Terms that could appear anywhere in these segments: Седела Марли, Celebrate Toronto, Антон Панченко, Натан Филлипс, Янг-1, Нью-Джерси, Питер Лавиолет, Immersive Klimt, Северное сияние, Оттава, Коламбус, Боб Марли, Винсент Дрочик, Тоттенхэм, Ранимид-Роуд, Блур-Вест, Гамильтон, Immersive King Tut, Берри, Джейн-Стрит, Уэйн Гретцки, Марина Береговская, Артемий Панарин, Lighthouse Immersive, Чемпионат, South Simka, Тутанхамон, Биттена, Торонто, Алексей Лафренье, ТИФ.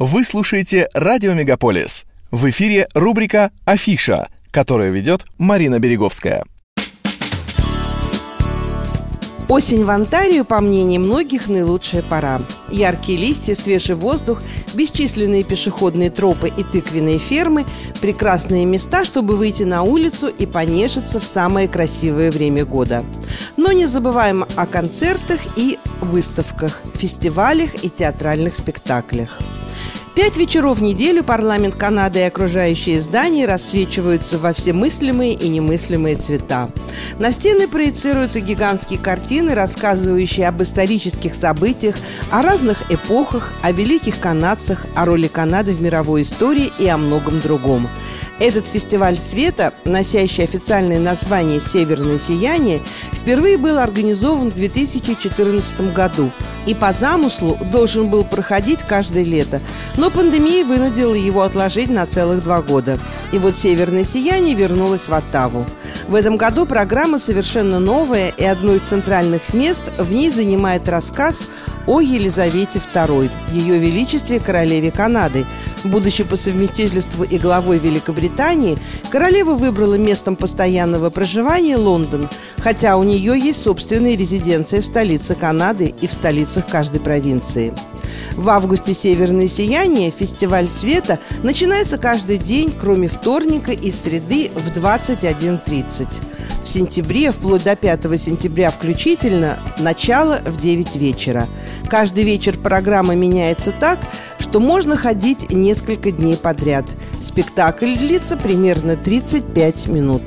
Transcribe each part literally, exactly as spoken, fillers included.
Вы слушаете «Радио Мегаполис». В эфире рубрика «Афиша», которую ведет Марина Береговская. Осень в Онтарио, по мнению многих, наилучшая пора. Яркие листья, свежий воздух, бесчисленные пешеходные тропы и тыквенные фермы – прекрасные места, чтобы выйти на улицу и понежиться в самое красивое время года. Но не забываем о концертах и выставках, фестивалях и театральных спектаклях. Пять вечеров в неделю парламент Канады и окружающие здания рассвечиваются во все мыслимые и немыслимые цвета. На стены проецируются гигантские картины, рассказывающие об исторических событиях, о разных эпохах, о великих канадцах, о роли Канады в мировой истории и о многом другом. Этот фестиваль света, носящий официальное название «Северное сияние», впервые был организован в две тысячи четырнадцатом году и по замыслу должен был проходить каждое лето, но пандемия вынудила его отложить на целых два года. И вот «Северное сияние» вернулось в Оттаву. В этом году программа совершенно новая, и одно из центральных мест в ней занимает рассказ о Елизавете второй, Ее Величестве Королеве Канады. Будучи по совместительству и главой Великобритании, королева выбрала местом постоянного проживания Лондон, хотя у нее есть собственные резиденции в столице Канады и в столицах каждой провинции. В августе «Северное сияние» фестиваль света начинается каждый день, кроме вторника и среды в двадцать один тридцать. В сентябре, вплоть до пятого сентября включительно, начало в девять вечера. Каждый вечер программа меняется так, что можно ходить несколько дней подряд. Спектакль длится примерно тридцать пять минут.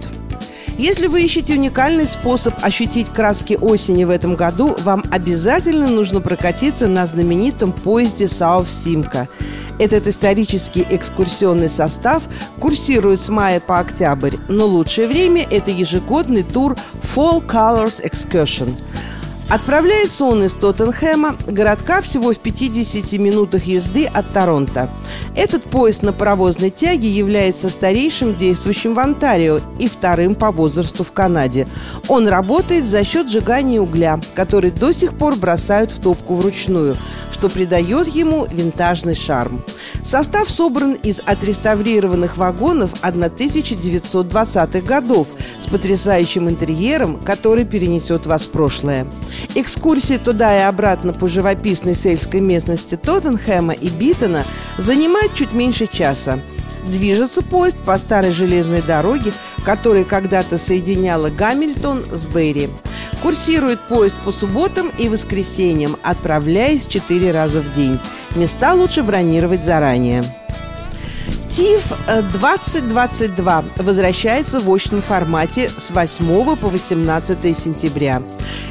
Если вы ищете уникальный способ ощутить краски осени в этом году, вам обязательно нужно прокатиться на знаменитом поезде South Simka. Этот исторический экскурсионный состав курсирует с мая по октябрь, но лучшее время – это ежегодный тур Fall Colors Excursion. Отправляется он из Тоттенхэма, городка всего в пятидесяти минутах езды от Торонто. Этот поезд на паровозной тяге является старейшим действующим в Онтарио и вторым по возрасту в Канаде. Он работает за счет сжигания угля, который до сих пор бросают в топку вручную, что придает ему винтажный шарм. Состав собран из отреставрированных вагонов тысяча девятьсот двадцатых годов с потрясающим интерьером, который перенесет вас в прошлое. Экскурсии туда и обратно по живописной сельской местности Тоттенхэма и Биттена занимают чуть меньше часа. Движется поезд по старой железной дороге, которая когда-то соединяла Гамильтон с Берри. Курсирует поезд по субботам и воскресеньям, отправляясь четыре раза в день. Места лучше бронировать заранее. ТИФ двадцать двадцать два возвращается в очном формате с восьмого по восемнадцатое сентября.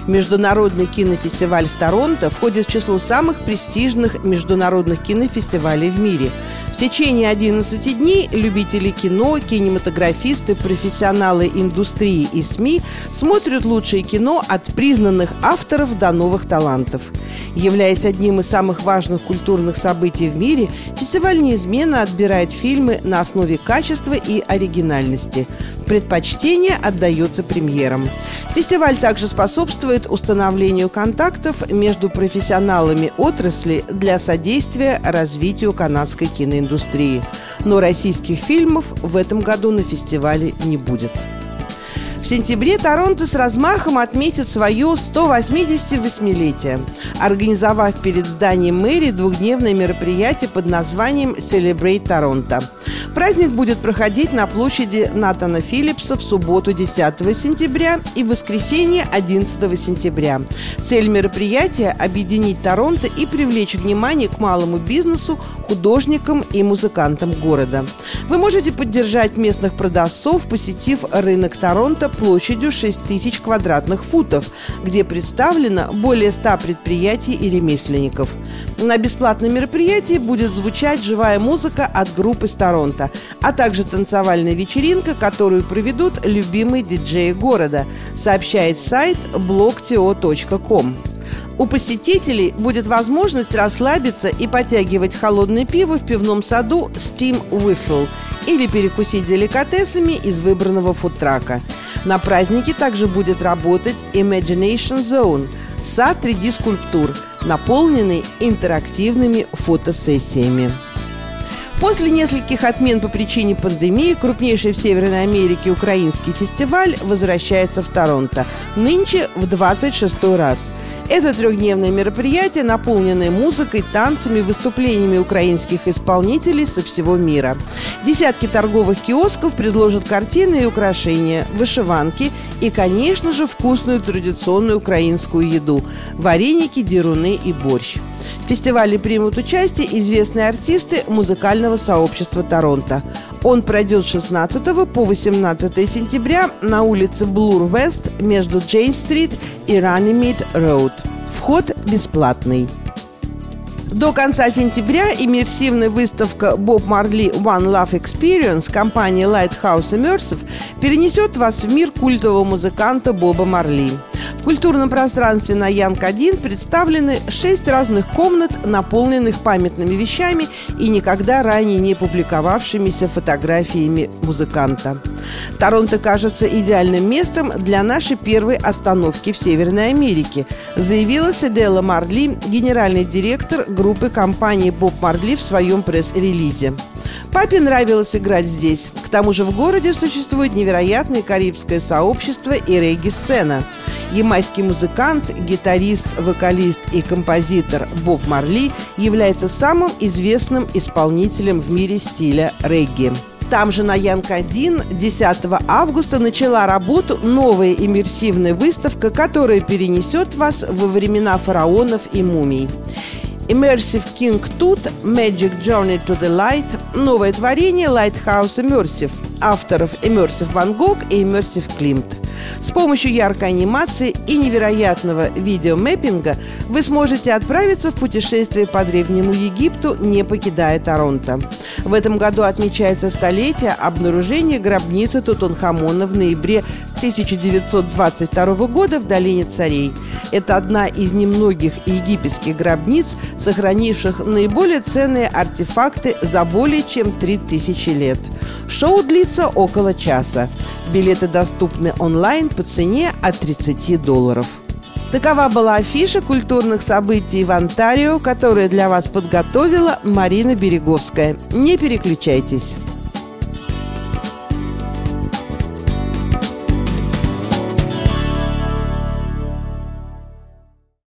Международный кинофестиваль в Торонто входит в число самых престижных международных кинофестивалей в мире. В течение одиннадцати дней любители кино, кинематографисты, профессионалы индустрии и СМИ смотрят лучшее кино от признанных авторов до новых талантов. Являясь одним из самых важных культурных событий в мире, фестиваль неизменно отбирает фильмы на основе качества и оригинальности. Предпочтение отдается премьерам. Фестиваль также способствует установлению контактов между профессионалами отрасли для содействия развитию канадской киноиндустрии. Но российских фильмов в этом году на фестивале не будет. В сентябре Торонто с размахом отметит свое сто восемьдесят восьмилетие, организовав перед зданием мэрии двухдневное мероприятие под названием «Celebrate Toronto». Праздник будет проходить на площади Натана Филлипса в субботу десятого сентября и в воскресенье одиннадцатого сентября. Цель мероприятия – объединить Торонто и привлечь внимание к малому бизнесу, художникам и музыкантам города. Вы можете поддержать местных продавцов, посетив рынок Торонто площадью шесть тысяч квадратных футов, где представлено более ста предприятий и ремесленников. На бесплатном мероприятии будет звучать живая музыка от группы из Торонто, а также танцевальная вечеринка, которую проведут любимые диджеи города, сообщает сайт блог точка ком. У посетителей будет возможность расслабиться и потягивать холодное пиво в пивном саду Steam Whistle или перекусить деликатесами из выбранного фудтрака. На празднике также будет работать Imagination Zone – сад три дэ скульптур, наполненный интерактивными фотосессиями. После нескольких отмен по причине пандемии крупнейший в Северной Америке украинский фестиваль возвращается в Торонто. Нынче в двадцать шестой раз. Это трехдневное мероприятие, наполненное музыкой, танцами, выступлениями украинских исполнителей со всего мира. Десятки торговых киосков предложат картины и украшения, вышиванки и, конечно же, вкусную традиционную украинскую еду – вареники, деруны и борщ. В фестивале примут участие известные артисты музыкального сообщества Торонто. Он пройдет с шестнадцатого по восемнадцатое сентября на улице Блур-Вест между Джейн-Стрит и Ранимид-Роуд. Вход бесплатный. До конца сентября иммерсивная выставка Боб Марли One Love Experience компании Lighthouse Immersive перенесет вас в мир культового музыканта Боба Марли. В культурном пространстве на Янг один представлены шесть разных комнат, наполненных памятными вещами и никогда ранее не публиковавшимися фотографиями музыканта. Торонто кажется идеальным местом для нашей первой остановки в Северной Америке, заявила Седела Марли, генеральный директор группы компании Боб Марли в своем пресс-релизе. Папе нравилось играть здесь. К тому же в городе существует невероятное карибское сообщество и регги-сцена. Ямайский музыкант, гитарист, вокалист и композитор Боб Марли является самым известным исполнителем в мире стиля регги. Там же на Янг один десятого августа начала работу новая иммерсивная выставка, которая перенесет вас во времена фараонов и мумий. Immersive King Tut, Magic Journey to the Light, новое творение Lighthouse Immersive, авторов Immersive Van Gogh и Immersive Klimt. С помощью яркой анимации и невероятного видеомэппинга вы сможете отправиться в путешествие по Древнему Египту, не покидая Торонто. В этом году отмечается столетие обнаружения гробницы Тутанхамона в ноябре тысяча девятьсот двадцать второго года в Долине Царей. Это одна из немногих египетских гробниц, сохранивших наиболее ценные артефакты за более чем три тысячи лет. Шоу длится около часа. Билеты доступны онлайн по цене от тридцати долларов. Такова была афиша культурных событий в Онтарио, которую для вас подготовила Марина Береговская. Не переключайтесь.